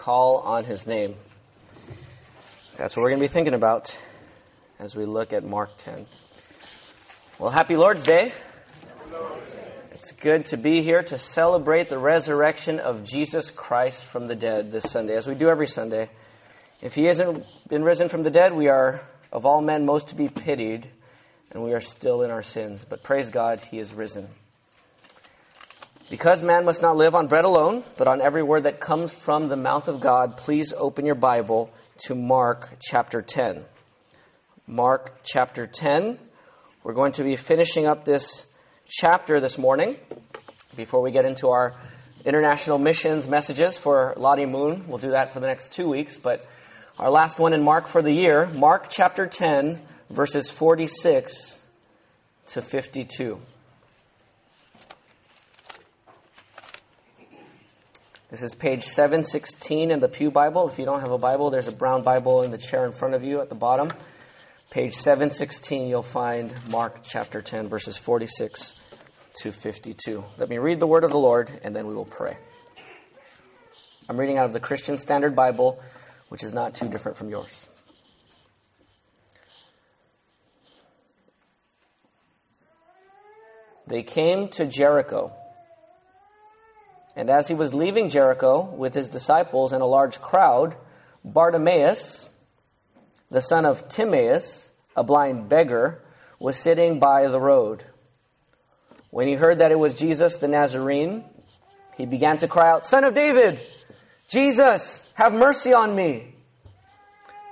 call on his name. That's what we're going to be thinking about as we look at Mark 10. Well, happy Lord's Day. It's good to be here to celebrate the resurrection of Jesus Christ from the dead this Sunday, as we do every Sunday. If he hasn't been risen from the dead, we are, of all men, most to be pitied, and we are still in our sins. But praise God, he is risen. Because man must not live on bread alone, but on every word that comes from the mouth of God, please open your Bible to Mark chapter 10. Mark chapter 10. We're going to be finishing up this chapter this morning before we get into our international missions messages for Lottie Moon. We'll do that for the next 2 weeks, but our last one in Mark for the year, Mark chapter 10, verses 46 to 52. This is page 716 in the Pew Bible. If you don't have a Bible, there's a brown Bible in the chair in front of you at the bottom. Page 716, you'll find Mark chapter 10, verses 46 to 52. Let me read the word of the Lord, and then we will pray. I'm reading out of the Christian Standard Bible, which is not too different from yours. They came to Jericho. And as he was leaving Jericho with his disciples and a large crowd, Bartimaeus, the son of Timaeus, a blind beggar, was sitting by the road. When he heard that it was Jesus the Nazarene, he began to cry out, "Son of David, Jesus, have mercy on me."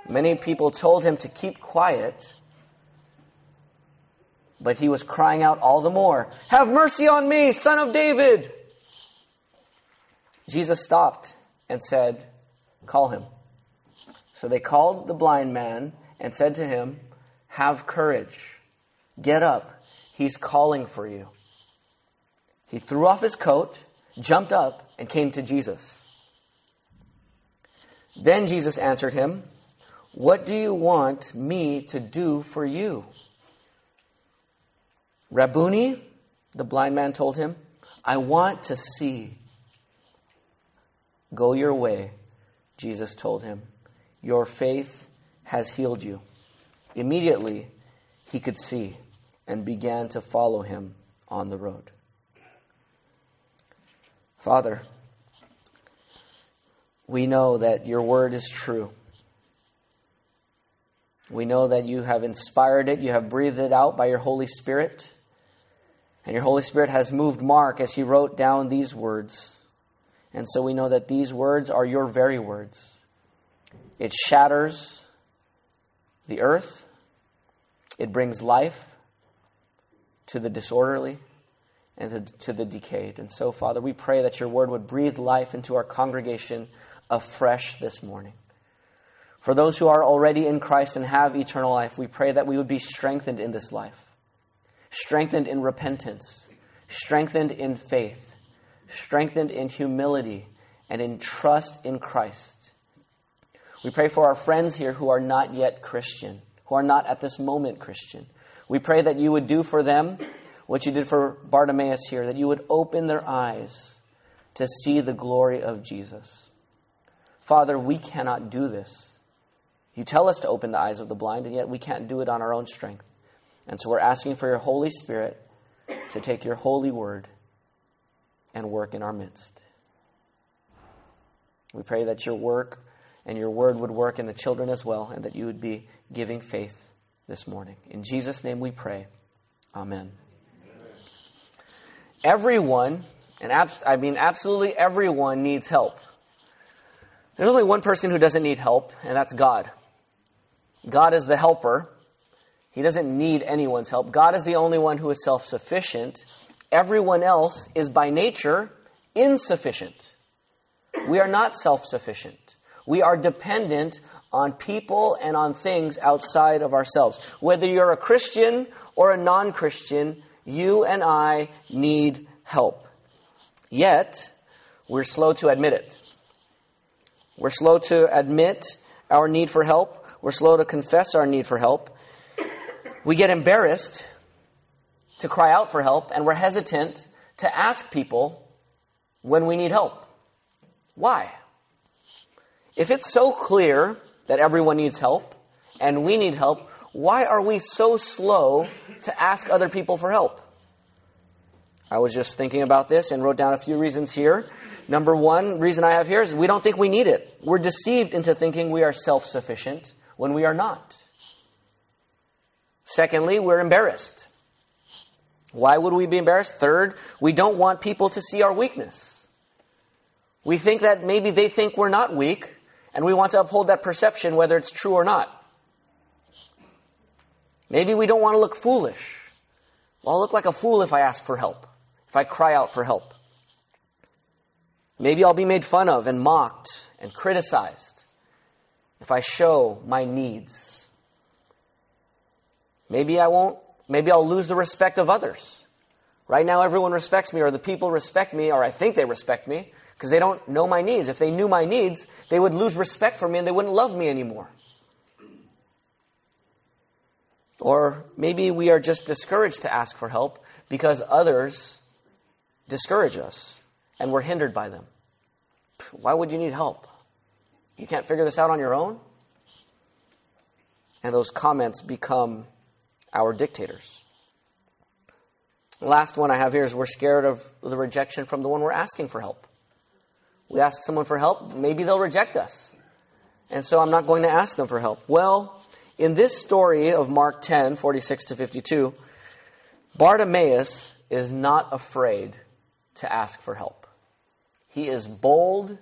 Many people told him to keep quiet, but he was crying out all the more, "Have mercy on me, Son of David." Jesus stopped and said, "Call him." So they called the blind man and said to him, "Have courage. Get up. He's calling for you." He threw off his coat, jumped up, and came to Jesus. Then Jesus answered him, "What do you want me to do for you?" "Rabboni," the blind man told him, "I want to see." "Go your way," Jesus told him. "Your faith has healed you." Immediately, he could see and began to follow him on the road. Father, we know that your word is true. We know that you have inspired it. You have breathed it out by your Holy Spirit. And your Holy Spirit has moved Mark as he wrote down these words. And so we know that these words are your very words. It shatters the earth. It brings life to the disorderly and to the decayed. And so, Father, we pray that your word would breathe life into our congregation afresh this morning. For those who are already in Christ and have eternal life, we pray that we would be strengthened in this life, strengthened in repentance, strengthened in faith, strengthened in humility and in trust in Christ. We pray for our friends here who are not yet Christian, who are not at this moment Christian. We pray that you would do for them what you did for Bartimaeus here, that you would open their eyes to see the glory of Jesus. Father, we cannot do this. You tell us to open the eyes of the blind, and yet we can't do it on our own strength. And so we're asking for your Holy Spirit to take your holy word and work in our midst. We pray that your work and your word would work in the children as well, and that you would be giving faith this morning. In Jesus' name we pray. Amen. Amen. Everyone, and absolutely everyone, needs help. There's only one person who doesn't need help, and that's God. God is the helper. He doesn't need anyone's help. God is the only one who is self-sufficient. Everyone else is by nature insufficient. We are not self-sufficient. We are dependent on people and on things outside of ourselves. Whether you're a Christian or a non-Christian, you and I need help. Yet, we're slow to admit it. We're slow to admit our need for help. We're slow to confess our need for help. We get embarrassed to cry out for help, and we're hesitant to ask people when we need help. Why? If it's so clear that everyone needs help and we need help, why are we so slow to ask other people for help? I was just thinking about this and wrote down a few reasons here. Number one reason I have here is we don't think we need it. We're deceived into thinking we are self-sufficient when we are not. Secondly, we're embarrassed. Why would we be embarrassed? Third, we don't want people to see our weakness. We think that maybe they think we're not weak, and we want to uphold that perception whether it's true or not. Maybe we don't want to look foolish. Well, I'll look like a fool if I ask for help, if I cry out for help. Maybe I'll be made fun of and mocked and criticized if I show my needs. Maybe I'll lose the respect of others. Right now everyone respects me, or the people respect me, or I think they respect me because they don't know my needs. If they knew my needs, they would lose respect for me and they wouldn't love me anymore. Or maybe we are just discouraged to ask for help because others discourage us and we're hindered by them. Why would you need help? You can't figure this out on your own? And those comments become our dictators. The last one I have here is we're scared of the rejection from the one we're asking for help. We ask someone for help, maybe they'll reject us. And so I'm not going to ask them for help. Well, in this story of Mark 10, 46-52, Bartimaeus is not afraid to ask for help. He is bold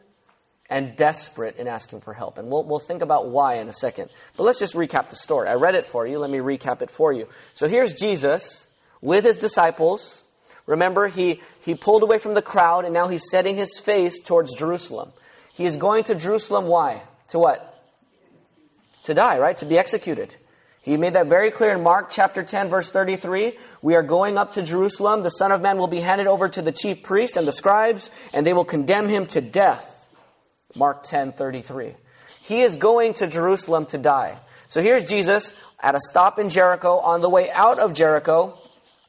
and desperate in asking for help. And we'll think about why in a second. But let's just recap the story. I read it for you. Let me recap it for you. So here's Jesus with his disciples. Remember, he pulled away from the crowd, and now he's setting his face towards Jerusalem. He is going to Jerusalem. Why? To what? To die, right? To be executed. He made that very clear in Mark chapter 10, verse 33. We are going up to Jerusalem. The Son of Man will be handed over to the chief priests and the scribes, and they will condemn him to death. Mark 10, 33. He is going to Jerusalem to die. So here's Jesus at a stop in Jericho. On the way out of Jericho,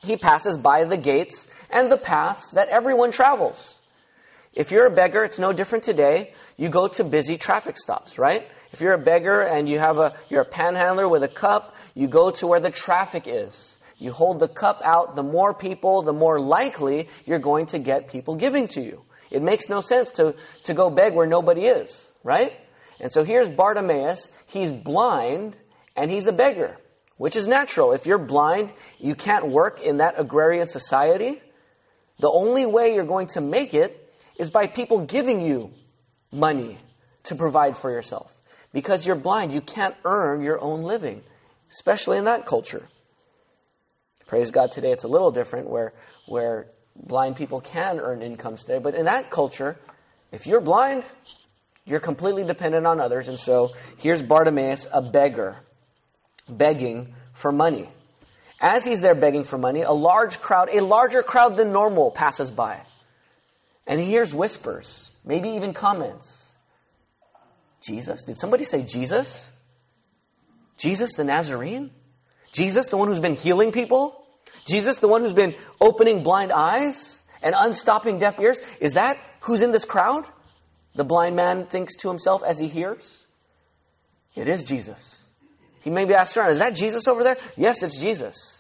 he passes by the gates and the paths that everyone travels. If you're a beggar, it's no different today. You go to busy traffic stops, right? If you're a beggar and you're a panhandler with a cup, you go to where the traffic is. You hold the cup out. The more people, the more likely you're going to get people giving to you. It makes no sense to go beg where nobody is, right? And so here's Bartimaeus. He's blind and he's a beggar, which is natural. If you're blind, you can't work in that agrarian society. The only way you're going to make it is by people giving you money to provide for yourself. Because you're blind, you can't earn your own living, especially in that culture. Praise God, today it's a little different where blind people can earn incomes today. But in that culture, if you're blind, you're completely dependent on others. And so here's Bartimaeus, a beggar, begging for money. As he's there begging for money, a larger crowd than normal passes by. And he hears whispers, maybe even comments. Jesus? Did somebody say Jesus? Jesus the Nazarene? Jesus the one who's been healing people? Jesus the one who's been opening blind eyes and unstopping deaf ears? Is that who's in this crowd? The blind man thinks to himself as he hears. It is Jesus. He maybe asks around, is that Jesus over there? Yes, it's Jesus.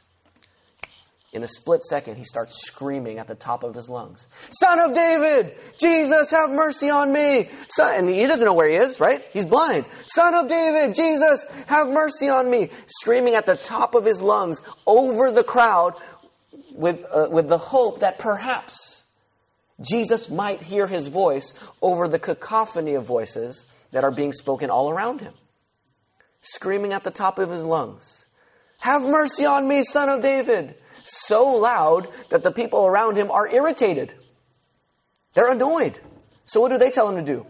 In a split second, he starts screaming at the top of his lungs. Son of David! Jesus, have mercy on me! And he doesn't know where he is, right? He's blind. Son of David! Jesus, have mercy on me! Screaming at the top of his lungs over the crowd with the hope that perhaps Jesus might hear his voice over the cacophony of voices that are being spoken all around him. Screaming at the top of his lungs. Have mercy on me, Son of David! So loud that the people around him are irritated. They're annoyed. So what do they tell him to do?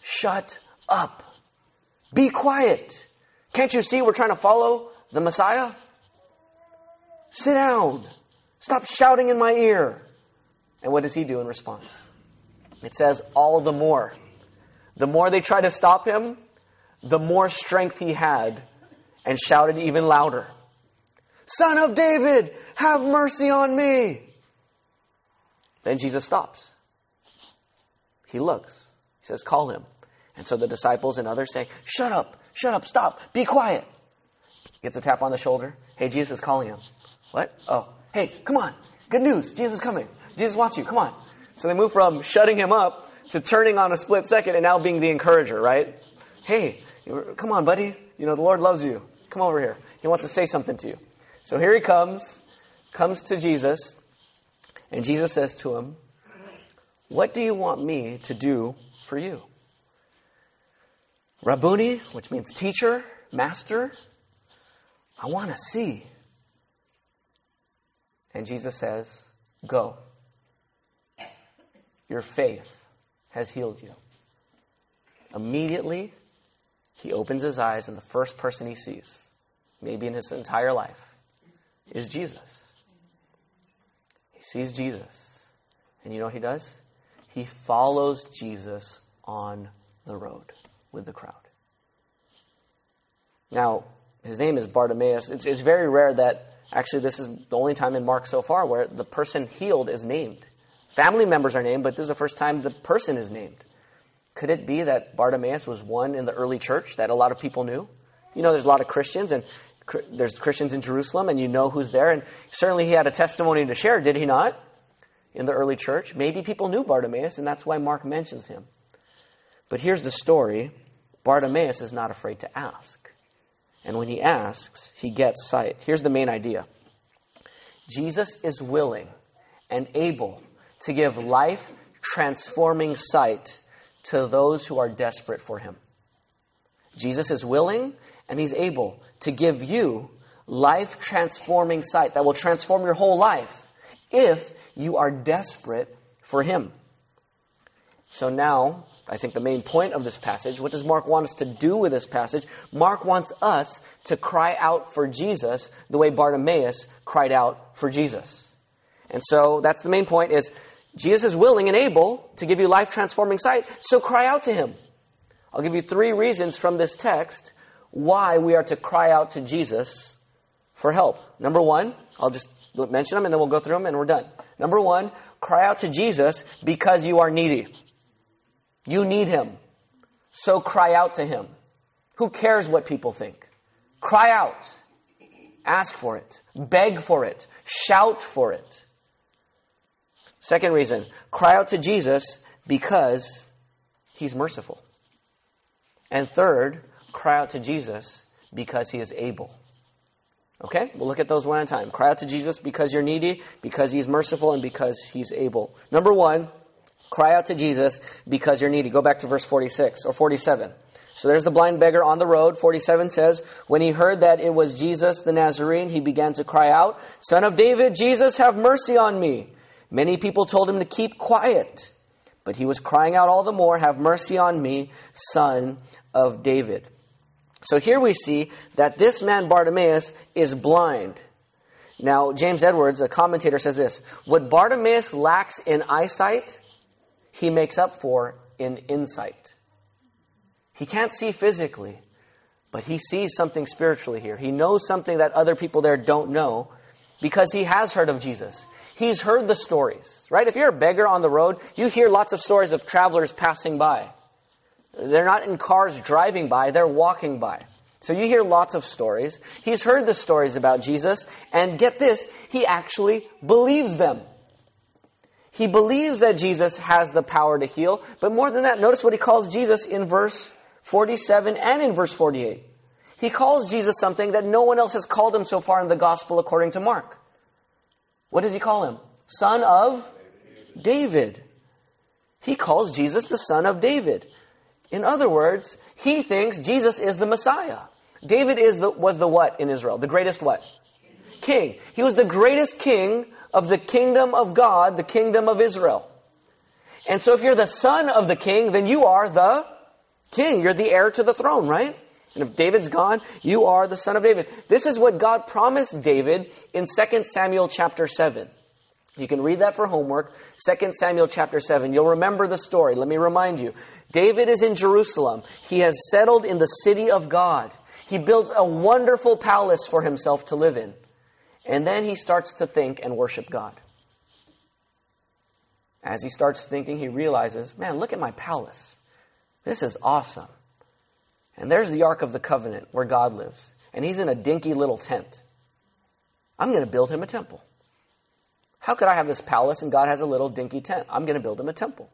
Shut up. Be quiet. Can't you see we're trying to follow the Messiah? Sit down. Stop shouting in my ear. And what does he do in response? It says, all the more. The more they tried to stop him, the more strength he had and shouted even louder. Son of David, have mercy on me. Then Jesus stops. He looks. He says, call him. And so the disciples and others say, shut up, stop, be quiet. Gets a tap on the shoulder. Hey, Jesus is calling him. What? Oh, hey, come on. Good news. Jesus is coming. Jesus wants you. Come on. So they move from shutting him up to turning on a split second and now being the encourager, right? Hey, come on, buddy. You know, the Lord loves you. Come over here. He wants to say something to you. So here he comes to Jesus, and Jesus says to him, what do you want me to do for you? Rabboni, which means teacher, master, I want to see. And Jesus says, go. Your faith has healed you. Immediately, he opens his eyes, and the first person he sees, maybe in his entire life, is Jesus. He sees Jesus. And you know what he does? He follows Jesus on the road with the crowd. Now, his name is Bartimaeus. It's very rare that, actually, this is the only time in Mark so far where the person healed is named. Family members are named, but this is the first time the person is named. Could it be that Bartimaeus was one in the early church that a lot of people knew? You know, there's a lot of Christians, and there's Christians in Jerusalem, and you know who's there, and certainly he had a testimony to share, did he not? In the early church. Maybe people knew Bartimaeus, and that's why Mark mentions him. But here's the story. Bartimaeus is not afraid to ask. And when he asks, he gets sight. Here's the main idea. Jesus is willing and able to give life-transforming sight to those who are desperate for him. Jesus is willing and he's able to give you life-transforming sight that will transform your whole life if you are desperate for him. So now, I think the main point of this passage, what does Mark want us to do with this passage? Mark wants us to cry out for Jesus the way Bartimaeus cried out for Jesus. And so that's the main point, is Jesus is willing and able to give you life-transforming sight, so cry out to him. I'll give you three reasons from this text why we are to cry out to Jesus for help. Number one, I'll just mention them and then we'll go through them and we're done. Number one, cry out to Jesus because you are needy. You need him, so cry out to him. Who cares what people think? Cry out. Ask for it. Beg for it. Shout for it. Second reason, cry out to Jesus because he's merciful. And third, cry out to Jesus because he is able. Okay? We'll look at those one at a time. Cry out to Jesus because you're needy, because he's merciful, and because he's able. Number one, cry out to Jesus because you're needy. Go back to verse 46 or 47. So there's the blind beggar on the road. 47 says, when he heard that it was Jesus the Nazarene, he began to cry out, Son of David, Jesus, have mercy on me. Many people told him to keep quiet, but he was crying out all the more, have mercy on me, Son of David. So here we see that this man Bartimaeus is blind. Now, James Edwards, a commentator, says this, what Bartimaeus lacks in eyesight, he makes up for in insight. He can't see physically, but he sees something spiritually here. He knows something that other people there don't know because he has heard of Jesus. He's heard the stories, right? If you're a beggar on the road, you hear lots of stories of travelers passing by. They're not in cars driving by, they're walking by. So you hear lots of stories. He's heard the stories about Jesus, and get this, he actually believes them. He believes that Jesus has the power to heal. But more than that, notice what he calls Jesus in verse 47 and in verse 48. He calls Jesus something that no one else has called him so far in the gospel according to Mark. What does he call him? Son of David. He calls Jesus the Son of David. In other words, he thinks Jesus is the Messiah. David was the what in Israel? The greatest what? King. He was the greatest king of the kingdom of God, the kingdom of Israel. And so if you're the son of the king, then you are the king. You're the heir to the throne, right? And if David's gone, you are the Son of David. This is what God promised David in 2 Samuel chapter 7. You can read that for homework, 2 Samuel chapter 7. You'll remember the story. Let me remind you. David is in Jerusalem. He has settled in the city of God. He builds a wonderful palace for himself to live in. And then he starts to think and worship God. As he starts thinking, he realizes, man, look at my palace. This is awesome. And there's the Ark of the Covenant where God lives. And he's in a dinky little tent. I'm going to build him a temple. How could I have this palace and God has a little dinky tent? I'm going to build him a temple.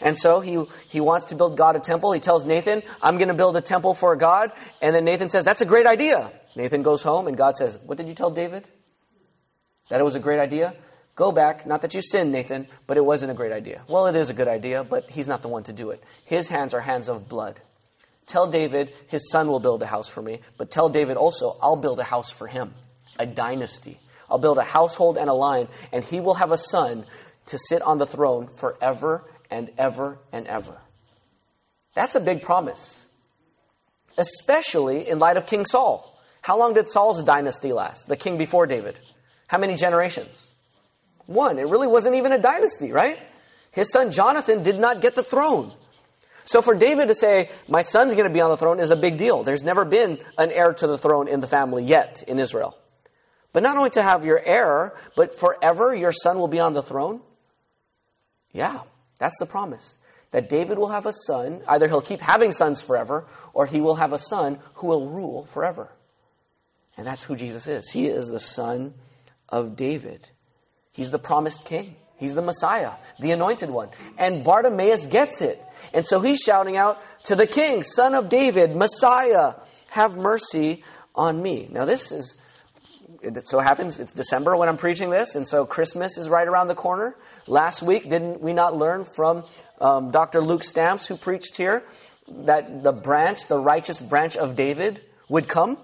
And so he wants to build God a temple. He tells Nathan, I'm going to build a temple for God. And then Nathan says, that's a great idea. Nathan goes home and God says, what did you tell David? That it was a great idea? Go back. Not that you sinned, Nathan, but it wasn't a great idea. Well, it is a good idea, but he's not the one to do it. His hands are hands of blood. Tell David, his son will build a house for me, but tell David also, I'll build a house for him, a dynasty. I'll build a household and a line, and he will have a son to sit on the throne forever and ever and ever. That's a big promise, especially in light of King Saul. How long did Saul's dynasty last? The king before David. How many generations? One. It really wasn't even a dynasty, right? His son Jonathan did not get the throne. So for David to say, my son's going to be on the throne is a big deal. There's never been an heir to the throne in the family yet in Israel. But not only to have your heir, but forever your son will be on the throne. Yeah, that's the promise. That David will have a son. Either he'll keep having sons forever, or he will have a son who will rule forever. And that's who Jesus is. He is the Son of David. He's the promised king. He's the Messiah, the anointed one. And Bartimaeus gets it. And so he's shouting out to the king, Son of David, Messiah, have mercy on me. Now this is, it so happens, it's December when I'm preaching this, and so Christmas is right around the corner. Last week, didn't we not learn from Dr. Luke Stamps, who preached here, that the branch, the righteous branch of David would come?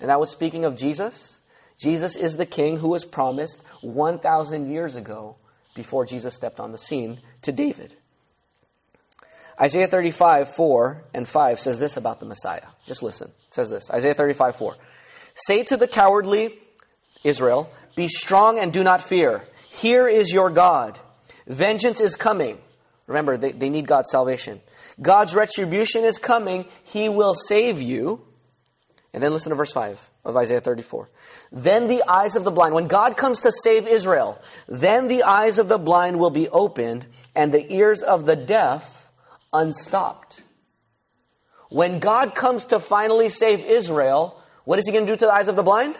And that was speaking of Jesus. Jesus is the king who was promised 1,000 years ago before Jesus stepped on the scene to David. Isaiah 35:4-5 says this about the Messiah. Just listen. It says this. Isaiah 35:4. Say to the cowardly Israel, be strong and do not fear. Here is your God. Vengeance is coming. Remember, they need God's salvation. God's retribution is coming. He will save you. And then listen to verse 5 of Isaiah 34. Then the eyes of the blind, when God comes to save Israel, then the eyes of the blind will be opened and the ears of the deaf unstopped. When God comes to finally save Israel, what is he going to do to the eyes of the blind?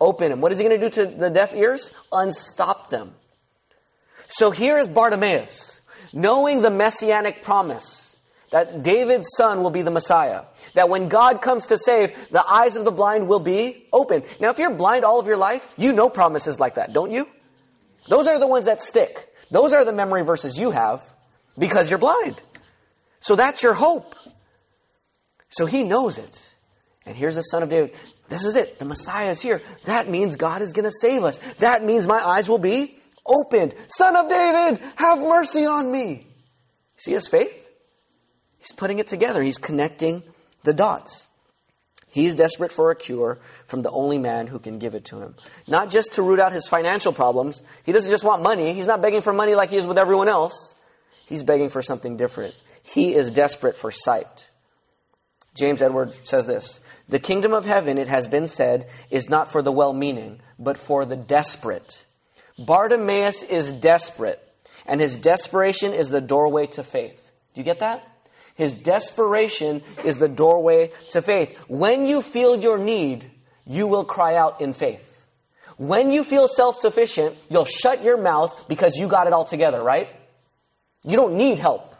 Open them. What is he going to do to the deaf ears? Unstop them. So here is Bartimaeus, knowing the messianic promise. That David's son will be the Messiah. That when God comes to save, the eyes of the blind will be open. Now, if you're blind all of your life, you know promises like that, don't you? Those are the ones that stick. Those are the memory verses you have because you're blind. So that's your hope. So he knows it. And here's the Son of David. This is it. The Messiah is here. That means God is going to save us. That means my eyes will be opened. Son of David, have mercy on me. See his faith? He's putting it together. He's connecting the dots. He's desperate for a cure from the only man who can give it to him. Not just to root out his financial problems. He doesn't just want money. He's not begging for money like he is with everyone else. He's begging for something different. He is desperate for sight. James Edwards says this, the kingdom of heaven, it has been said, is not for the well-meaning, but for the desperate. Bartimaeus is desperate, and his desperation is the doorway to faith. Do you get that? His desperation is the doorway to faith. When you feel your need, you will cry out in faith. When you feel self-sufficient, you'll shut your mouth because you got it all together, right? You don't need help.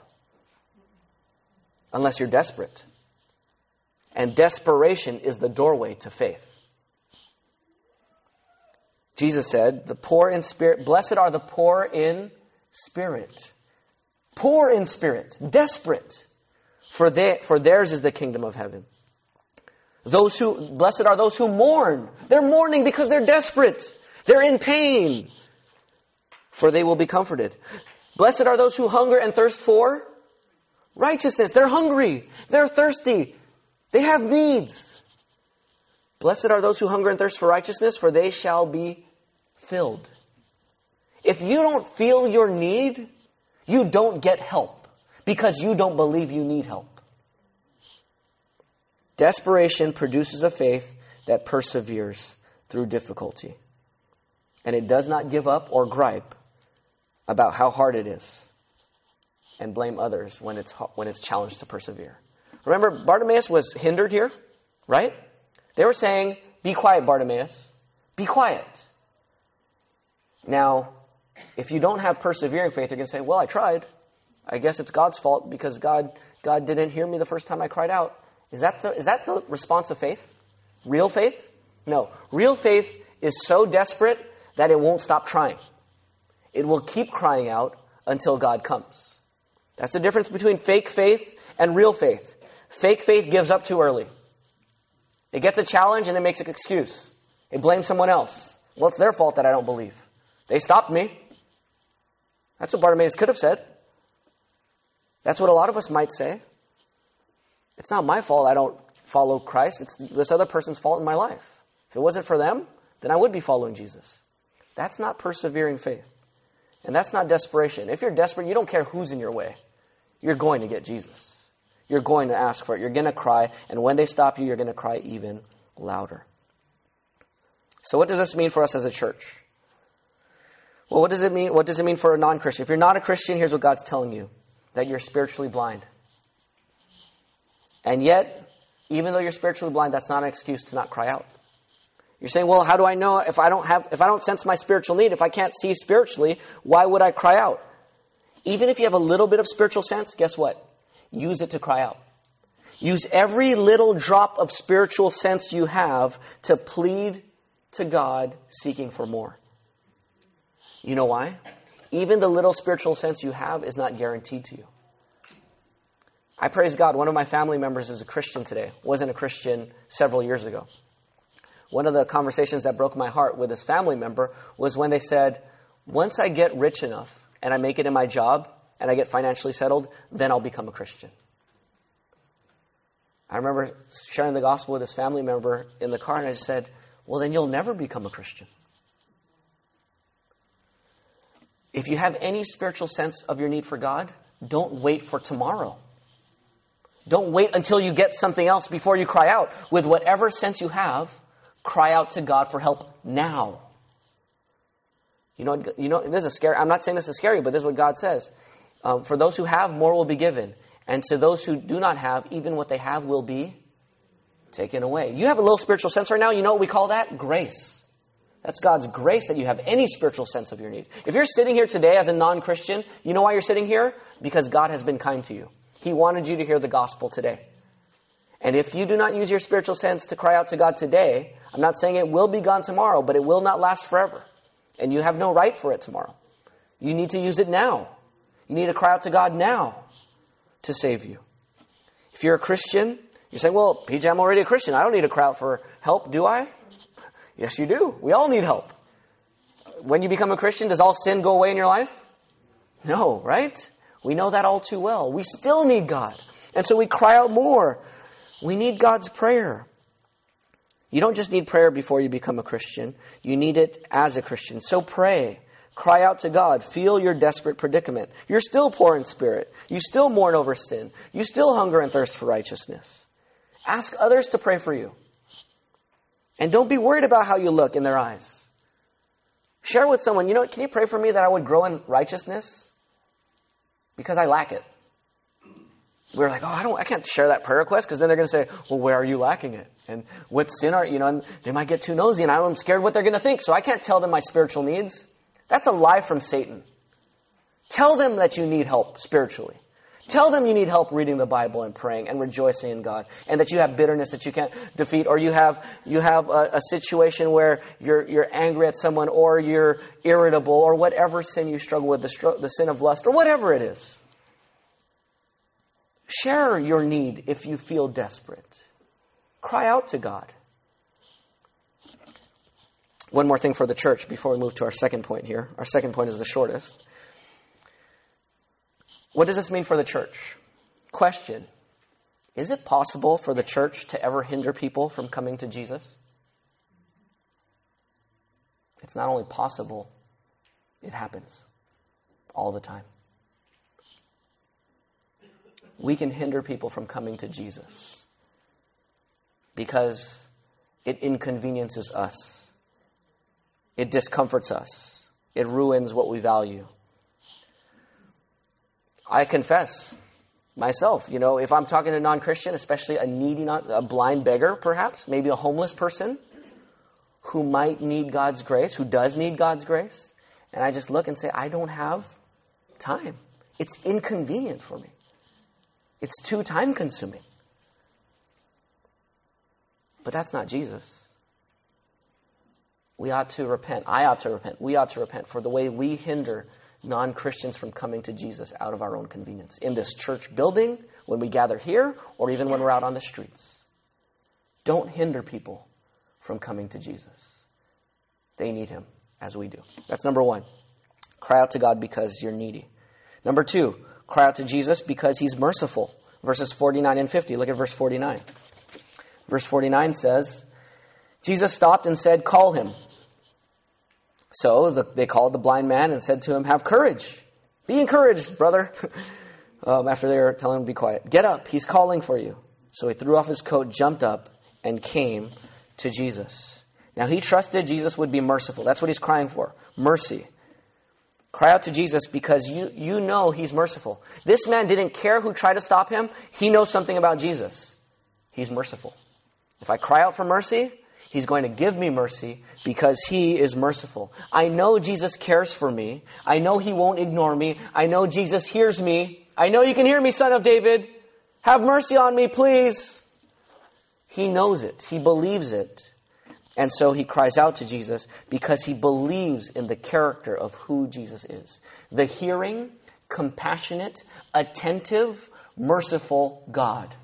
Unless you're desperate. And desperation is the doorway to faith. Jesus said, the poor in spirit, blessed are the poor in spirit. Poor in spirit, desperate. For theirs is the kingdom of heaven. Blessed are those who mourn. They're mourning because they're desperate. They're in pain. For they will be comforted. Blessed are those who hunger and thirst for righteousness. They're hungry. They're thirsty. They have needs. Blessed are those who hunger and thirst for righteousness, for they shall be filled. If you don't feel your need, you don't get help. Because you don't believe you need help. Desperation produces a faith that perseveres through difficulty. And it does not give up or gripe about how hard it is. and blame others when it's challenged to persevere. Remember, Bartimaeus was hindered here, right? They were saying, "Be quiet, Bartimaeus. Be quiet." Now, if you don't have persevering faith, you're going to say, "Well, I tried. I guess it's God's fault because God didn't hear me the first time I cried out." Is that the response of faith? Real faith? No. Real faith is so desperate that it won't stop trying. It will keep crying out until God comes. That's the difference between fake faith and real faith. Fake faith gives up too early. It gets a challenge and it makes an excuse. It blames someone else. Well, it's their fault that I don't believe. They stopped me. That's what Bartimaeus could have said. That's what a lot of us might say. It's not my fault I don't follow Christ. It's this other person's fault in my life. If it wasn't for them, then I would be following Jesus. That's not persevering faith. And that's not desperation. If you're desperate, you don't care who's in your way. You're going to get Jesus. You're going to ask for it. You're going to cry. And when they stop you, you're going to cry even louder. So what does this mean for us as a church? Well, what does it mean? What does it mean for a non-Christian? If you're not a Christian, here's what God's telling you: that you're spiritually blind. And yet, even though you're spiritually blind, that's not an excuse to not cry out. You're saying, "Well, how do I know if I don't sense my spiritual need, if I can't see spiritually, why would I cry out?" Even if you have a little bit of spiritual sense, guess what? Use it to cry out. Use every little drop of spiritual sense you have to plead to God, seeking for more. You know why? Even the little spiritual sense you have is not guaranteed to you. I praise God. One of my family members is a Christian today. Wasn't a Christian several years ago. One of the conversations that broke my heart with this family member was when they said, "Once I get rich enough and I make it in my job and I get financially settled, then I'll become a Christian." I remember sharing the gospel with this family member in the car, and I just said, "Well, then you'll never become a Christian." If you have any spiritual sense of your need for God, don't wait for tomorrow. Don't wait until you get something else before you cry out. With whatever sense you have, cry out to God for help now. You know. This is scary. I'm not saying this is scary, but this is what God says: "For those who have, more will be given, and to those who do not have, even what they have will be taken away." You have a little spiritual sense right now. You know what we call that? Grace. That's God's grace that you have any spiritual sense of your need. If you're sitting here today as a non-Christian, you know why you're sitting here? Because God has been kind to you. He wanted you to hear the gospel today. And if you do not use your spiritual sense to cry out to God today, I'm not saying it will be gone tomorrow, but it will not last forever. And you have no right for it tomorrow. You need to use it now. You need to cry out to God now to save you. If you're a Christian, you're saying, "Well, PJ, I'm already a Christian. I don't need to cry out for help, do I?" Yes, you do. We all need help. When you become a Christian, does all sin go away in your life? No, right? We know that all too well. We still need God. And so we cry out more. We need God's prayer. You don't just need prayer before you become a Christian. You need it as a Christian. So pray. Cry out to God. Feel your desperate predicament. You're still poor in spirit. You still mourn over sin. You still hunger and thirst for righteousness. Ask others to pray for you. And don't be worried about how you look in their eyes. Share with someone, "Can you pray for me that I would grow in righteousness? Because I lack it." We're like, "Oh, I can't share that prayer request," because then they're going to say, "Well, where are you lacking it? And what sin are you?" And they might get too nosy, and I'm scared what they're going to think, so I can't tell them my spiritual needs. That's a lie from Satan. Tell them that you need help spiritually. Tell them you need help reading the Bible and praying and rejoicing in God, and that you have bitterness that you can't defeat, or you have a situation where you're angry at someone, or you're irritable, or whatever sin you struggle with, the sin of lust, or whatever it is. Share your need if you feel desperate. Cry out to God. One more thing for the church before we move to our second point here. Our second point is the shortest. What does this mean for the church? Question: is it possible for the church to ever hinder people from coming to Jesus? It's not only possible, it happens all the time. We can hinder people from coming to Jesus because it inconveniences us. It discomforts us. It ruins what we value. I confess myself, you know, if I'm talking to a non-Christian, especially a blind beggar, perhaps, maybe a homeless person who might need God's grace, who does need God's grace, and I just look and say, I don't have time. It's inconvenient for me. It's too time-consuming. But that's not Jesus. We ought to repent. I ought to repent. We ought to repent for the way we hinder non-Christians from coming to Jesus out of our own convenience. In this church building, when we gather here, or even when we're out on the streets. Don't hinder people from coming to Jesus. They need him, as we do. That's number one. Cry out to God because you're needy. Number two, cry out to Jesus because he's merciful. Verses 49 and 50. Look at verse 49. Verse 49 says, Jesus stopped and said, "Call him." So they called the blind man and said to him, "Have courage. Be encouraged, brother." After they were telling him to be quiet. "Get up. He's calling for you." So he threw off his coat, jumped up, and came to Jesus. Now he trusted Jesus would be merciful. That's what he's crying for. Mercy. Cry out to Jesus because you know he's merciful. This man didn't care who tried to stop him. He knows something about Jesus. He's merciful. If I cry out for mercy, he's going to give me mercy because he is merciful. I know Jesus cares for me. I know he won't ignore me. I know Jesus hears me. I know you can hear me, Son of David. Have mercy on me, please. He knows it. He believes it. And so he cries out to Jesus because he believes in the character of who Jesus is. The hearing, compassionate, attentive, merciful God.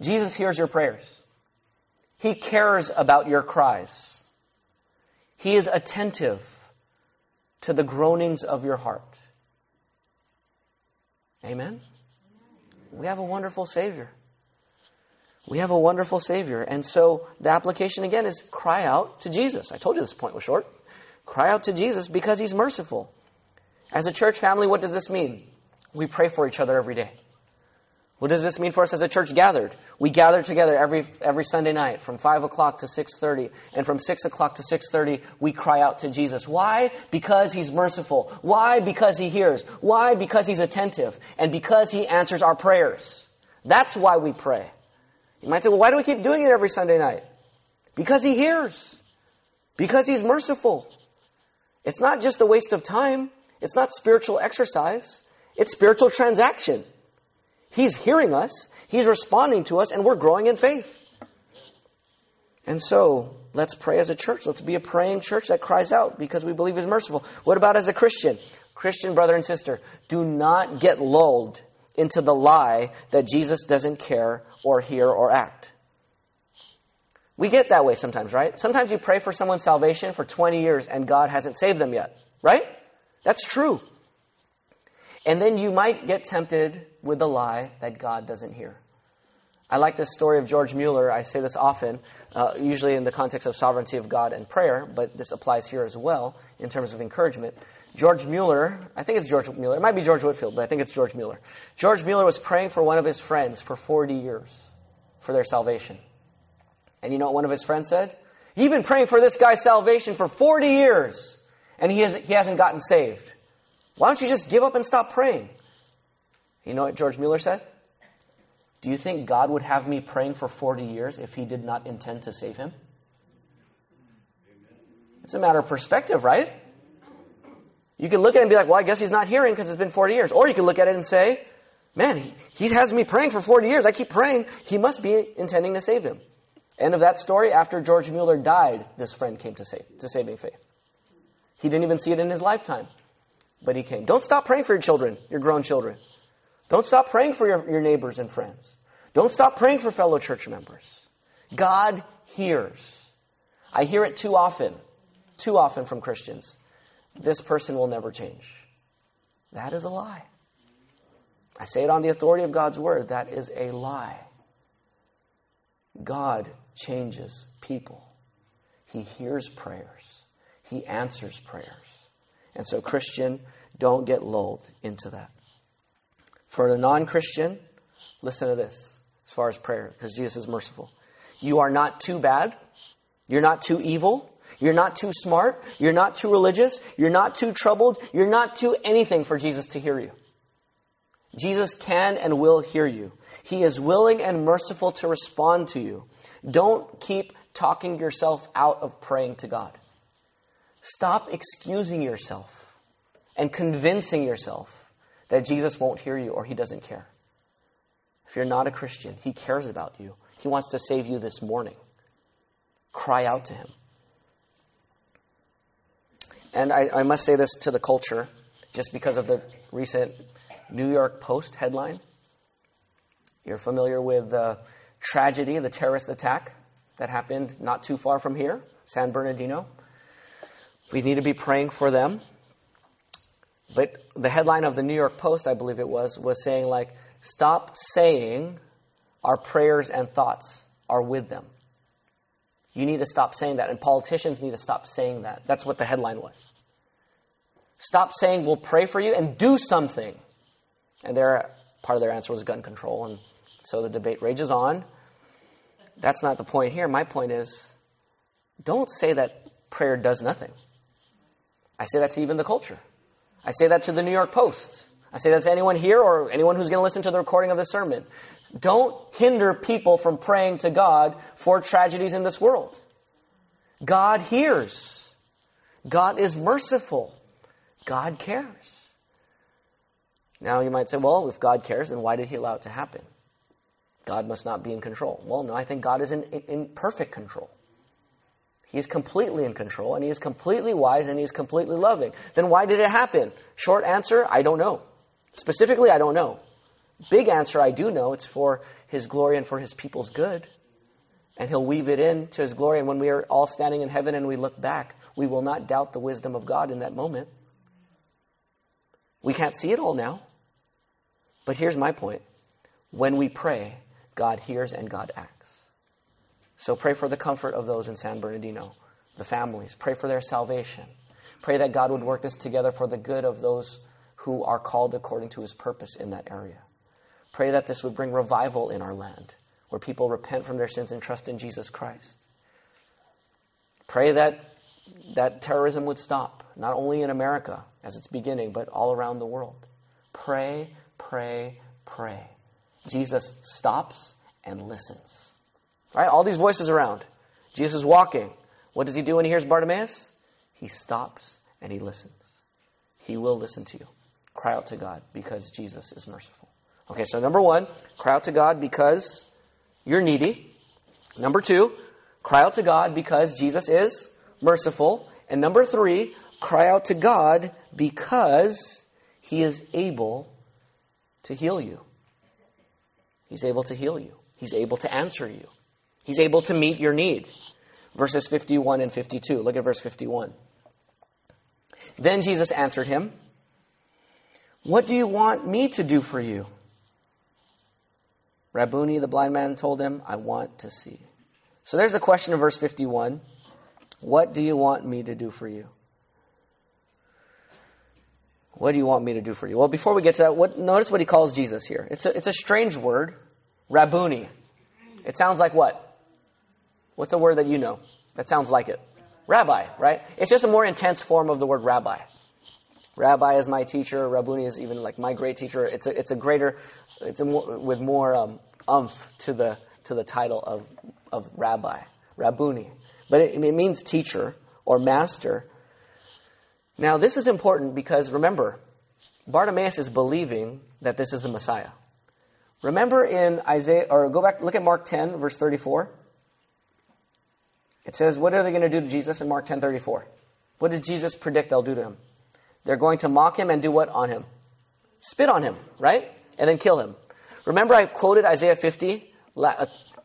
Jesus hears your prayers. He cares about your cries. He is attentive to the groanings of your heart. Amen? We have a wonderful Savior. We have a wonderful Savior. And so the application again is cry out to Jesus. I told you this point was short. Cry out to Jesus because he's merciful. As a church family, what does this mean? We pray for each other every day. What does this mean for us as a church gathered? We gather together every Sunday night from 5 o'clock to 6:30. And from 6 o'clock to 6:30, we cry out to Jesus. Why? Because he's merciful. Why? Because he hears. Why? Because he's attentive. And because he answers our prayers. That's why we pray. You might say, well, why do we keep doing it every Sunday night? Because he hears. Because he's merciful. It's not just a waste of time. It's not spiritual exercise. It's spiritual transaction. He's hearing us. He's responding to us, and we're growing in faith. And so, let's pray as a church. Let's be a praying church that cries out because we believe he's merciful. What about as a Christian? Christian brother and sister, do not get lulled into the lie that Jesus doesn't care or hear or act. We get that way sometimes, right? Sometimes you pray for someone's salvation for 20 years and God hasn't saved them yet, right? That's true. And then you might get tempted with the lie that God doesn't hear. I like this story of George Mueller. I say this often, usually in the context of sovereignty of God and prayer, but this applies here as well in terms of encouragement. George Mueller, I think it's George Mueller. It might be George Whitfield, but I think it's George Mueller. George Mueller was praying for one of his friends for 40 years for their salvation. And you know what one of his friends said? "You've been praying for this guy's salvation for 40 years, and he hasn't gotten saved. Why don't you just give up and stop praying?" You know what George Mueller said? "Do you think God would have me praying for 40 years if he did not intend to save him?" It's a matter of perspective, right? You can look at it and be like, well, I guess he's not hearing because it's been 40 years. Or you can look at it and say, man, he has me praying for 40 years. I keep praying. He must be intending to save him. End of that story, after George Mueller died, this friend came to saving faith. He didn't even see it in his lifetime, but he came. Don't stop praying for your children, your grown children. Don't stop praying for your neighbors and friends. Don't stop praying for fellow church members. God hears. I hear it too often from Christians. This person will never change. That is a lie. I say it on the authority of God's word. That is a lie. God changes people. He hears prayers. He answers prayers. And so, Christian, don't get lulled into that. For a non-Christian, listen to this as far as prayer, because Jesus is merciful. You are not too bad. You're not too evil. You're not too smart. You're not too religious. You're not too troubled. You're not too anything for Jesus to hear you. Jesus can and will hear you. He is willing and merciful to respond to you. Don't keep talking yourself out of praying to God. Stop excusing yourself and convincing yourself that Jesus won't hear you or He doesn't care. If you're not a Christian, He cares about you. He wants to save you this morning. Cry out to Him. And I must say this to the culture, just because of the recent New York Post headline. You're familiar with the tragedy, the terrorist attack that happened not too far from here, San Bernardino. We need to be praying for them. But the headline of the New York Post, I believe it was saying, like, stop saying our prayers and thoughts are with them. You need to stop saying that, and politicians need to stop saying that. That's what the headline was. Stop saying we'll pray for you and do something. And part of their answer was gun control, and so the debate rages on. That's not the point here. My point is, don't say that prayer does nothing. I say that to even the culture. I say that to the New York Post. I say that to anyone here or anyone who's going to listen to the recording of this sermon. Don't hinder people from praying to God for tragedies in this world. God hears. God is merciful. God cares. Now you might say, well, if God cares, then why did He allow it to happen? God must not be in control. Well, no, I think God is in perfect control. He is completely in control, and He is completely wise, and He is completely loving. Then why did it happen? Short answer, I don't know. Specifically, I don't know. Big answer, I do know. It's for His glory and for His people's good. And He'll weave it in to His glory. And when we are all standing in heaven and we look back, we will not doubt the wisdom of God in that moment. We can't see it all now. But here's my point. When we pray, God hears and God acts. So pray for the comfort of those in San Bernardino, the families. Pray for their salvation. Pray that God would work this together for the good of those who are called according to His purpose in that area. Pray that this would bring revival in our land, where people repent from their sins and trust in Jesus Christ. Pray that terrorism would stop, not only in America as it's beginning, but all around the world. Pray, pray, pray. Jesus stops and listens. Right? All these voices around. Jesus is walking. What does He do when He hears Bartimaeus? He stops and He listens. He will listen to you. Cry out to God because Jesus is merciful. Okay, so number one, cry out to God because you're needy. Number two, cry out to God because Jesus is merciful. And number three, cry out to God because He is able to heal you. He's able to heal you. He's able to answer you. He's able to meet your need. Verses 51 and 52. Look at verse 51. Then Jesus answered him, "What do you want me to do for you?" Rabboni, the blind man, told him, "I want to see." So there's the question of verse 51. What do you want me to do for you? What do you want me to do for you? Well, before we get to that, notice what he calls Jesus here. It's a strange word, Rabboni. It sounds like what? What's a word that you know that sounds like it? Rabbi, right? It's just a more intense form of the word rabbi. Rabbi is my teacher. Rabboni is even like my great teacher. It's with more umph to the title of rabbi, Rabboni. But it means teacher or master. Now, this is important because, remember, Bartimaeus is believing that this is the Messiah. Remember in Isaiah, or go back, look at Mark 10, verse 34. It says, what are they going to do to Jesus in Mark 10:34? What did Jesus predict they'll do to Him? They're going to mock Him and do what on Him? Spit on Him, right? And then kill Him. Remember I quoted Isaiah 50.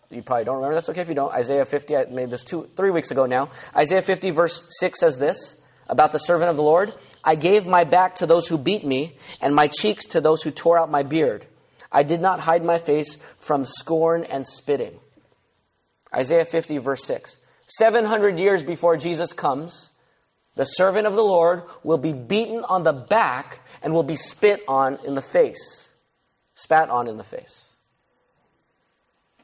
You probably don't remember. That's okay if you don't. Isaiah 50, I made this 3 weeks ago now. Isaiah 50 verse 6 says this about the servant of the Lord. I gave my back to those who beat me and my cheeks to those who tore out my beard. I did not hide my face from scorn and spitting. Isaiah 50 verse 6. 700 years before Jesus comes, the servant of the Lord will be beaten on the back and will be spat on in the face.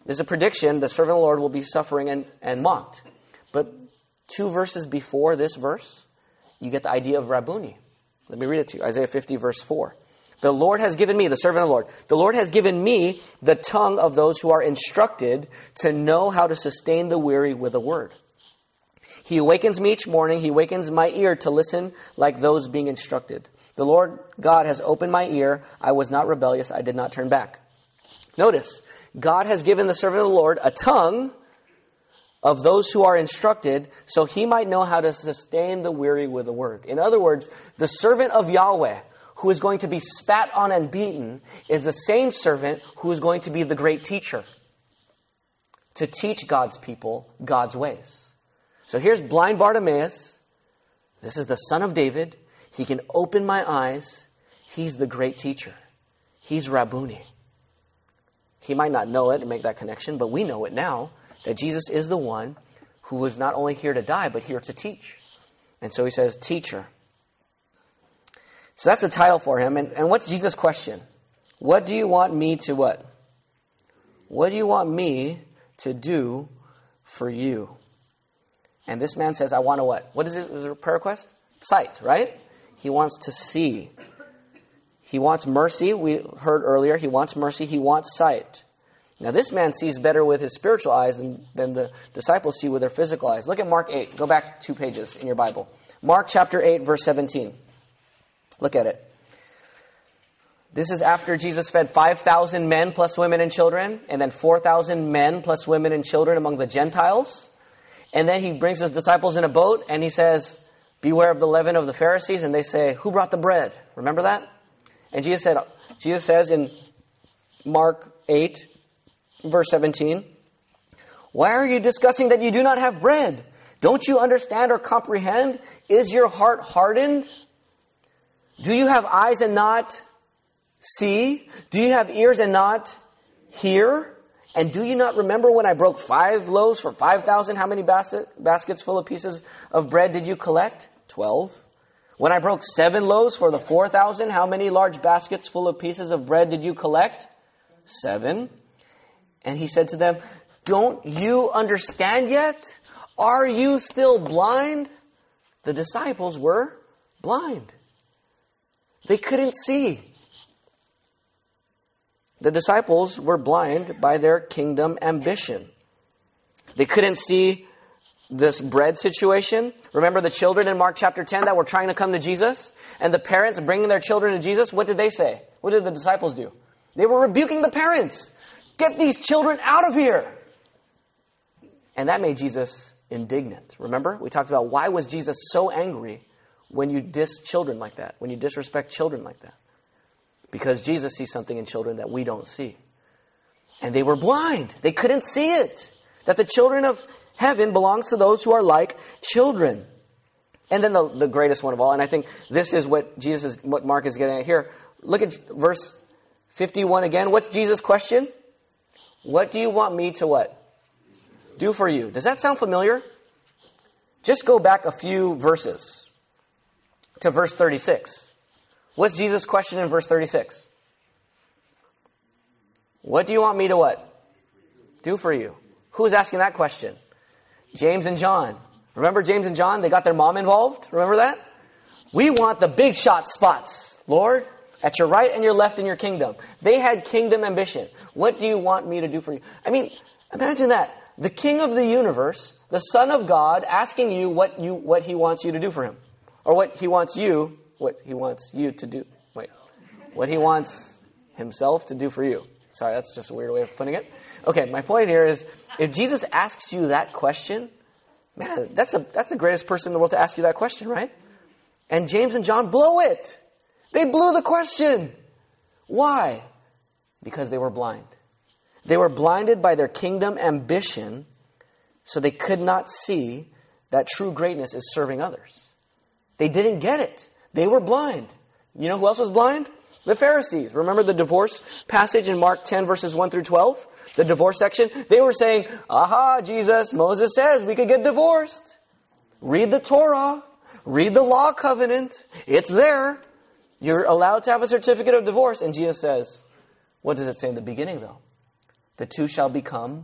There's a prediction, the servant of the Lord will be suffering and mocked. But two verses before this verse, you get the idea of Rabboni. Let me read it to you. Isaiah 50, verse 4. The Lord has given me, the servant of the Lord, the Lord has given me the tongue of those who are instructed to know how to sustain the weary with a word. He awakens me each morning. He wakens my ear to listen like those being instructed. The Lord God has opened my ear. I was not rebellious. I did not turn back. Notice, God has given the servant of the Lord a tongue of those who are instructed, so he might know how to sustain the weary with a word. In other words, the servant of Yahweh, who is going to be spat on and beaten, is the same servant who is going to be the great teacher to teach God's people God's ways. So here's blind Bartimaeus. This is the Son of David. He can open my eyes. He's the great teacher. He's Rabboni. He might not know it and make that connection, but we know it now, that Jesus is the one who was not only here to die, but here to teach. And so he says, teacher. So that's the title for him. And what's Jesus' question? What do you want me to what? What do you want me to do for you? And this man says, I want to what? What is his prayer request? Sight, right? He wants to see. He wants mercy. We heard earlier, he wants mercy. He wants sight. Now, this man sees better with his spiritual eyes than the disciples see with their physical eyes. Look at Mark 8. Go back 2 pages in your Bible. Mark chapter 8, verse 17. Look at it. This is after Jesus fed 5,000 men plus women and children, and then 4,000 men plus women and children among the Gentiles. And then he brings his disciples in a boat, and he says, beware of the leaven of the Pharisees. And they say, who brought the bread? Remember that? And Jesus says in Mark 8, verse 17, why are you discussing that you do not have bread? Don't you understand or comprehend? Is your heart hardened? Do you have eyes and not see? Do you have ears and not hear? And do you not remember when I broke 5 loaves for 5,000? How many baskets full of pieces of bread did you collect? 12. When I broke 7 loaves for the 4,000, how many large baskets full of pieces of bread did you collect? 7. And he said to them, don't you understand yet? Are you still blind? The disciples were blind. They couldn't see. The disciples were blind by their kingdom ambition. They couldn't see this bread situation. Remember the children in Mark chapter 10 that were trying to come to Jesus? And the parents bringing their children to Jesus, what did they say? What did the disciples do? They were rebuking the parents. Get these children out of here. And that made Jesus indignant. Remember, we talked about why was Jesus so angry when you diss children like that, when you disrespect children like that. Because Jesus sees something in children that we don't see. And they were blind. They couldn't see it. That the children of heaven belongs to those who are like children. And then the greatest one of all, and I think this is what what Mark is getting at here. Look at verse 51 again. What's Jesus' question? What do you want me to what? Do for you. Does that sound familiar? Just go back a few verses to verse 36. What's Jesus' question in verse 36? What do you want me to what? Do for you. Who's asking that question? James and John. Remember James and John? They got their mom involved. Remember that? We want the big shot spots, Lord. At your right and your left in your kingdom. They had kingdom ambition. What do you want me to do for you? I mean, imagine that. The king of the universe, the Son of God, asking you what he wants you to do for him. Or what he wants himself to do for you. Sorry, that's just a weird way of putting it. Okay, my point here is, if Jesus asks you that question, man, that's the greatest person in the world to ask you that question, right? And James and John blow it. They blew the question. Why? Because they were blind. They were blinded by their kingdom ambition, so they could not see that true greatness is serving others. They didn't get it. They were blind. You know who else was blind? The Pharisees. Remember the divorce passage in Mark 10, verses 1 through 12? The divorce section? They were saying, aha, Jesus, Moses says we could get divorced. Read the Torah. Read the law covenant. It's there. You're allowed to have a certificate of divorce. And Jesus says, what does it say in the beginning, though? The two shall become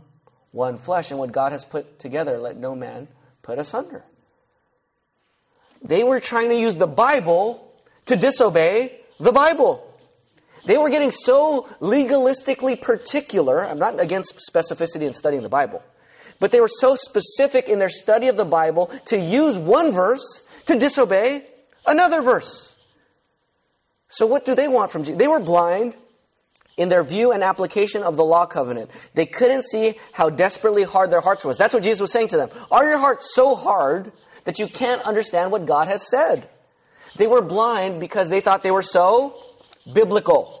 one flesh. And what God has put together, let no man put asunder. They were trying to use the Bible to disobey the Bible. They were getting so legalistically particular. I'm not against specificity in studying the Bible. But they were so specific in their study of the Bible to use one verse to disobey another verse. So what do they want from Jesus? They were blind in their view and application of the law covenant. They couldn't see how desperately hard their hearts was. That's what Jesus was saying to them. Are your hearts so hard that you can't understand what God has said? They were blind because they thought they were so biblical.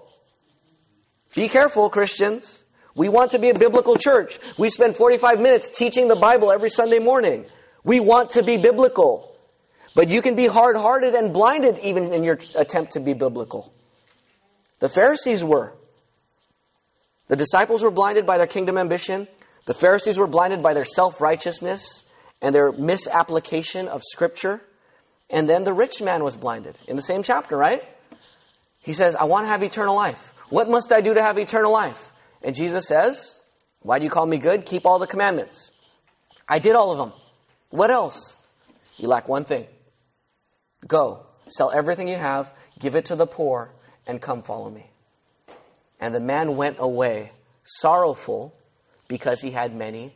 Be careful, Christians. We want to be a biblical church. We spend 45 minutes teaching the Bible every Sunday morning. We want to be biblical. But you can be hard-hearted and blinded even in your attempt to be biblical. The Pharisees were. The disciples were blinded by their kingdom ambition. The Pharisees were blinded by their self-righteousness and their misapplication of Scripture. And then the rich man was blinded in the same chapter, right? He says, I want to have eternal life. What must I do to have eternal life? And Jesus says, why do you call me good? Keep all the commandments. I did all of them. What else? You lack one thing. Go, sell everything you have, give it to the poor, and come follow me. And the man went away sorrowful because he had many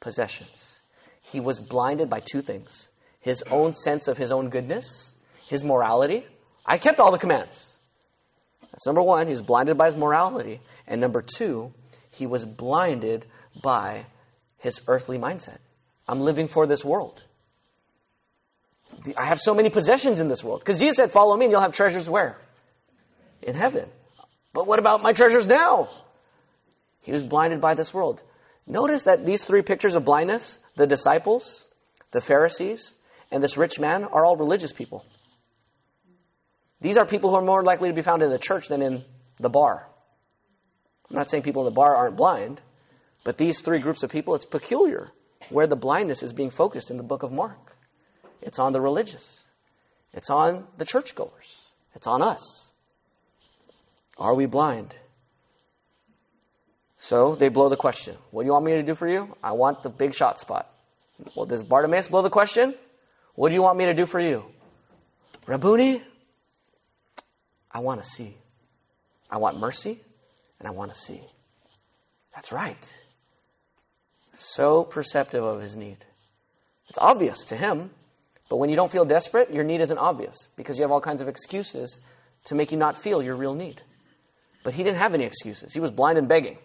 possessions. He was blinded by two things. His own sense of his own goodness, his morality. I kept all the commands. That's number one, he was blinded by his morality. And number two, he was blinded by his earthly mindset. I'm living for this world. I have so many possessions in this world. Because Jesus said, follow me and you'll have treasures where? In heaven. But what about my treasures now? He was blinded by this world. Notice that these three pictures of blindness, the disciples, the Pharisees, and this rich man are all religious people. These are people who are more likely to be found in the church than in the bar. I'm not saying people in the bar aren't blind, but these three groups of people, it's peculiar where the blindness is being focused in the book of Mark. It's on the religious. It's on the churchgoers. It's on us. Are we blind? So they blow the question. What do you want me to do for you? I want the big shot spot. Well, does Bartimaeus blow the question? What do you want me to do for you? Rabboni? I want to see. I want mercy, and I want to see. That's right. So perceptive of his need. It's obvious to him. But when you don't feel desperate, your need isn't obvious because you have all kinds of excuses to make you not feel your real need. But he didn't have any excuses. He was blind and begging.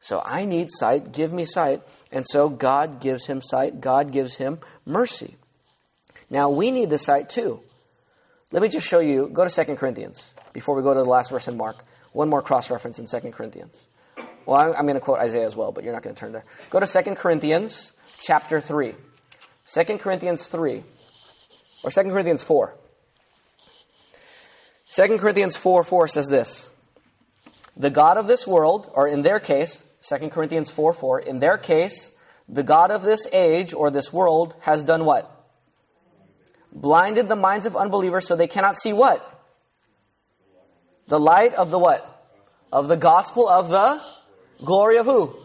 So I need sight. Give me sight. And so God gives him sight. God gives him mercy. Now we need the sight too. Let me just show you. Go to 2 Corinthians before we go to the last verse in Mark. One more cross-reference in 2 Corinthians. Well, I'm going to quote Isaiah as well, but you're not going to turn there. Go to 2 Corinthians chapter 3. 2 Corinthians 3. Or 2 Corinthians 4. 2 Corinthians 4:4 says this. The God of this world, or in their case, 2 Corinthians 4:4, in their case, the God of this age or this world has done what? Blinded the minds of unbelievers so they cannot see what? The light of the what? Of the gospel of the glory of who?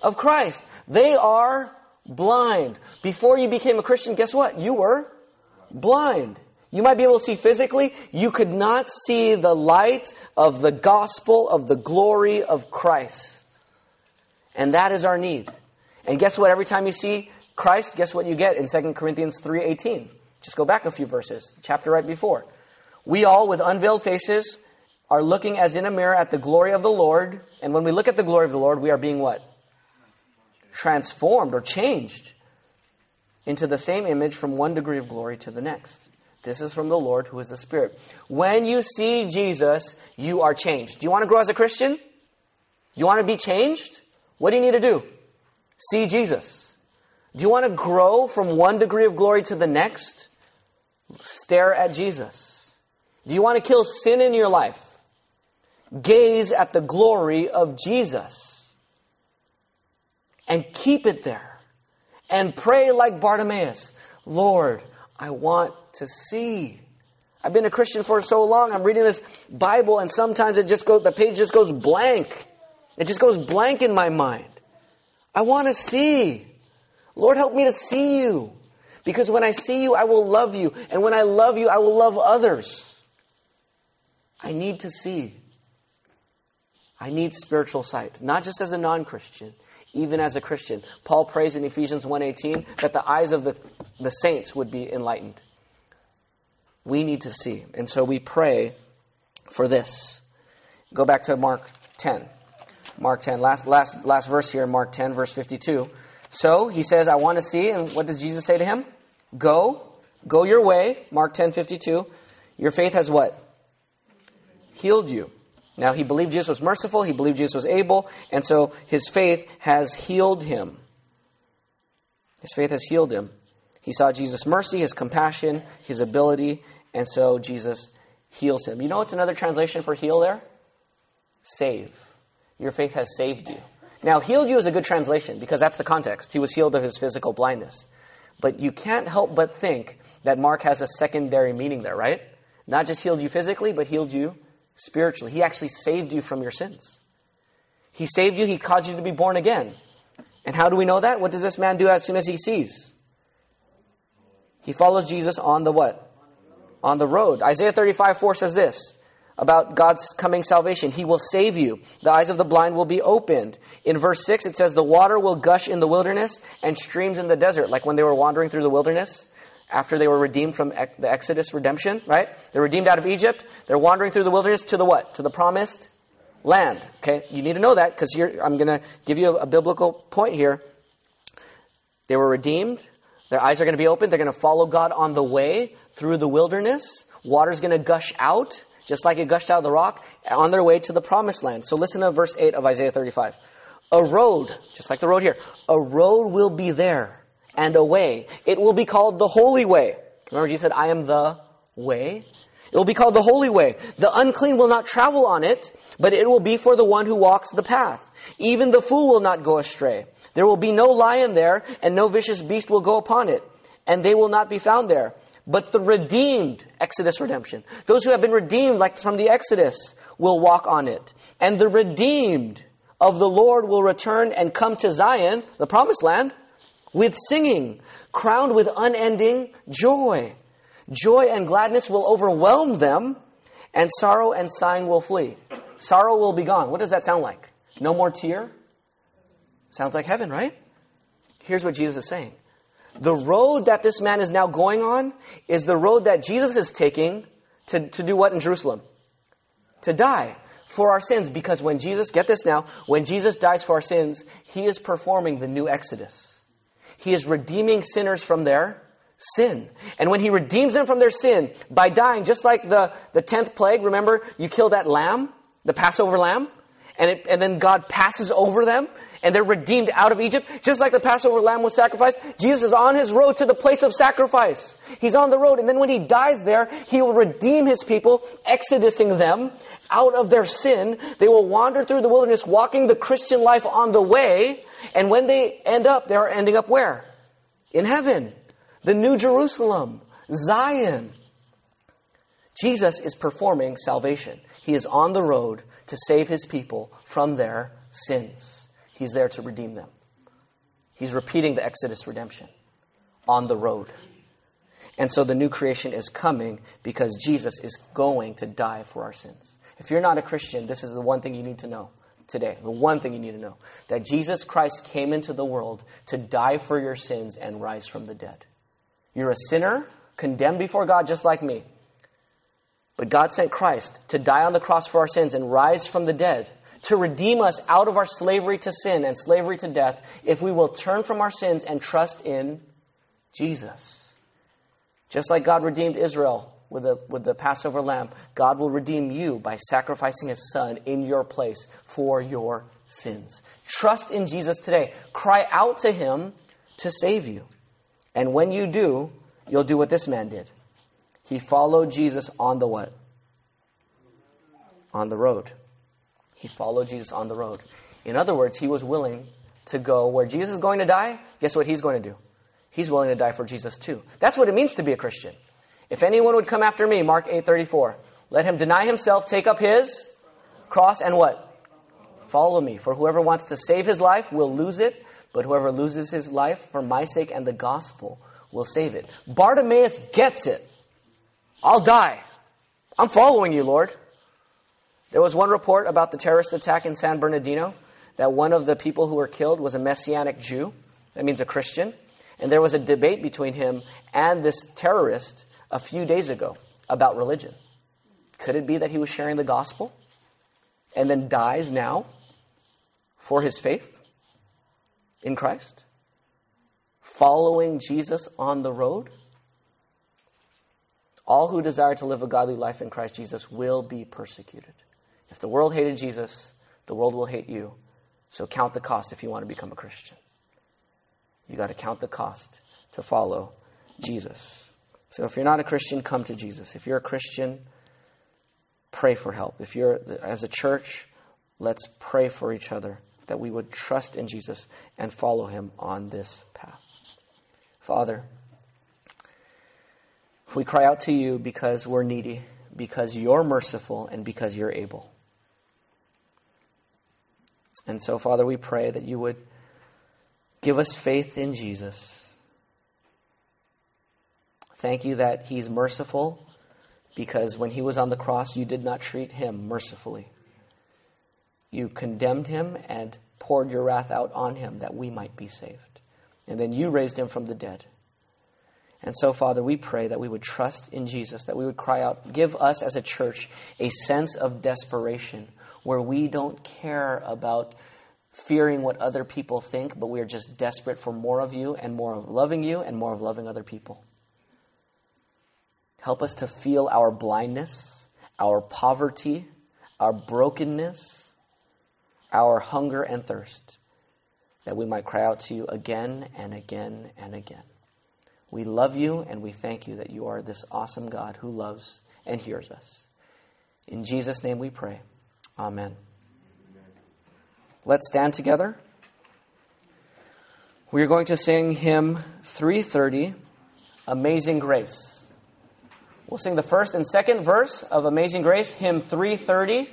Of Christ. They are blind. Before you became a Christian, guess what? You were blind. You might be able to see physically. You could not see the light of the gospel of the glory of Christ. And that is our need. And guess what? Every time you see Christ, guess what you get in 2 Corinthians 3:18? Just go back a few verses, the chapter right before. We all with unveiled faces are looking as in a mirror at the glory of the Lord. And when we look at the glory of the Lord, we are being what? Transformed or changed into the same image from one degree of glory to the next. This is from the Lord who is the Spirit. When you see Jesus, you are changed. Do you want to grow as a Christian? Do you want to be changed? What do you need to do? See Jesus. Do you want to grow from one degree of glory to the next? Stare at Jesus. Do you want to kill sin in your life? Gaze at the glory of Jesus. And keep it there. And pray like Bartimaeus. Lord, I want to see. I've been a Christian for so long. I'm reading this Bible and sometimes the page just goes blank. It just goes blank in my mind. I want to see. Lord, help me to see you. Because when I see you, I will love you. And when I love you, I will love others. I need to see. I need spiritual sight. Not just as a non-Christian, even as a Christian. Paul prays in Ephesians 1:18 that the eyes of the saints would be enlightened. We need to see. And so we pray for this. Go back to Mark 10. Mark 10. Last verse here, Mark 10, verse 52. So he says, I want to see. And what does Jesus say to him? Go your way. Mark 10:52. Your faith has what? Healed you. Now, he believed Jesus was merciful. He believed Jesus was able. And so his faith has healed him. His faith has healed him. He saw Jesus' mercy, his compassion, his ability. And so Jesus heals him. You know what's another translation for heal there? Save. Your faith has saved you. Now, healed you is a good translation because that's the context. He was healed of his physical blindness. But you can't help but think that Mark has a secondary meaning there, right? Not just healed you physically, but healed you spiritually. He actually saved you from your sins. He saved you. He caused you to be born again. And how do we know that? What does this man do as soon as he sees? He follows Jesus on the what? On the road. Isaiah 35:4 says this about God's coming salvation. He will save you. The eyes of the blind will be opened. In verse 6, it says the water will gush in the wilderness and streams in the desert. Like when they were wandering through the wilderness. After they were redeemed from the Exodus redemption, right? They're redeemed out of Egypt. They're wandering through the wilderness to the what? To the promised land. Okay, you need to know that because I'm going to give you a biblical point here. They were redeemed. Their eyes are going to be opened. They're going to follow God on the way through the wilderness. Water's going to gush out, just like it gushed out of the rock, on their way to the promised land. So listen to verse 8 of Isaiah 35. A road, just like the road here, a road will be there. And a way. It will be called the holy way. Remember, Jesus said, I am the way. It will be called the holy way. The unclean will not travel on it, but it will be for the one who walks the path. Even the fool will not go astray. There will be no lion there, and no vicious beast will go upon it. And they will not be found there. But the redeemed, Exodus redemption, those who have been redeemed, like from the Exodus, will walk on it. And the redeemed of the Lord will return and come to Zion, the promised land, with singing, crowned with unending joy. Joy and gladness will overwhelm them, and sorrow and sighing will flee. Sorrow will be gone. What does that sound like? No more tear? Sounds like heaven, right? Here's what Jesus is saying. The road that this man is now going on is the road that Jesus is taking to do what in Jerusalem? To die for our sins. Because when Jesus, get this now, when Jesus dies for our sins, he is performing the new Exodus. He is redeeming sinners from their sin. And when he redeems them from their sin by dying, just like the 10th plague, remember, you kill that lamb, the Passover lamb, and then God passes over them, and they're redeemed out of Egypt. Just like the Passover lamb was sacrificed, Jesus is on his road to the place of sacrifice. He's on the road, and then when he dies there, he will redeem his people, exodusing them out of their sin. They will wander through the wilderness, walking the Christian life on the way, and when they end up, they are ending up where? In heaven. The New Jerusalem. Zion. Jesus is performing salvation. He is on the road to save his people from their sins. He's there to redeem them. He's repeating the Exodus redemption on the road. And so the new creation is coming because Jesus is going to die for our sins. If you're not a Christian, this is the one thing you need to know today. The one thing you need to know. That Jesus Christ came into the world to die for your sins and rise from the dead. You're a sinner, condemned before God just like me. But God sent Christ to die on the cross for our sins and rise from the dead, to redeem us out of our slavery to sin and slavery to death if we will turn from our sins and trust in Jesus. Just like God redeemed Israel with the Passover lamb, God will redeem you by sacrificing his son in your place for your sins. Trust in Jesus today. Cry out to him to save you. And when you do, you'll do what this man did. He followed Jesus on the what? On the road. He followed Jesus on the road. In other words, he was willing to go where Jesus is going to die. Guess what he's going to do? He's willing to die for Jesus too. That's what it means to be a Christian. If anyone would come after me, Mark 8:34, let him deny himself, take up his cross, and what? Follow me. For whoever wants to save his life will lose it, but whoever loses his life for my sake and the gospel will save it. Bartimaeus gets it. I'll die. I'm following you, Lord. There was one report about the terrorist attack in San Bernardino that one of the people who were killed was a Messianic Jew. That means a Christian. And there was a debate between him and this terrorist a few days ago about religion. Could it be that he was sharing the gospel and then dies now for his faith in Christ? Following Jesus on the road? All who desire to live a godly life in Christ Jesus will be persecuted. If the world hated Jesus, the world will hate you. So count the cost if you want to become a Christian. You got to count the cost to follow Jesus. So if you're not a Christian, come to Jesus. If you're a Christian, pray for help. If you're, as a church, let's pray for each other that we would trust in Jesus and follow him on this path. Father, we cry out to you because we're needy, because you're merciful, and because you're able. And so, Father, we pray that you would give us faith in Jesus. Thank you that he's merciful, because when he was on the cross, you did not treat him mercifully. You condemned him and poured your wrath out on him that we might be saved. And then you raised him from the dead. And so, Father, we pray that we would trust in Jesus, that we would cry out, give us as a church a sense of desperation where we don't care about fearing what other people think, but we are just desperate for more of you and more of loving you and more of loving other people. Help us to feel our blindness, our poverty, our brokenness, our hunger and thirst, that we might cry out to you again and again and again. We love you and we thank you that you are this awesome God who loves and hears us. In Jesus' name we pray. Amen. Let's stand together. We are going to sing hymn 330, Amazing Grace. We'll sing the first and second verse of Amazing Grace, hymn 330.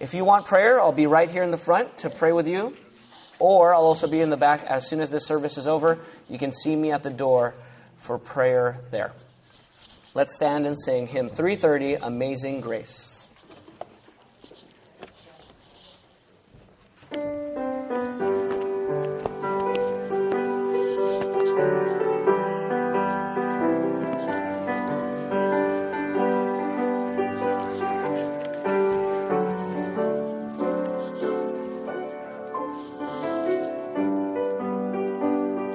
If you want prayer, I'll be right here in the front to pray with you. Or I'll also be in the back as soon as this service is over. You can see me at the door for prayer there. Let's stand and sing hymn 330, Amazing Grace.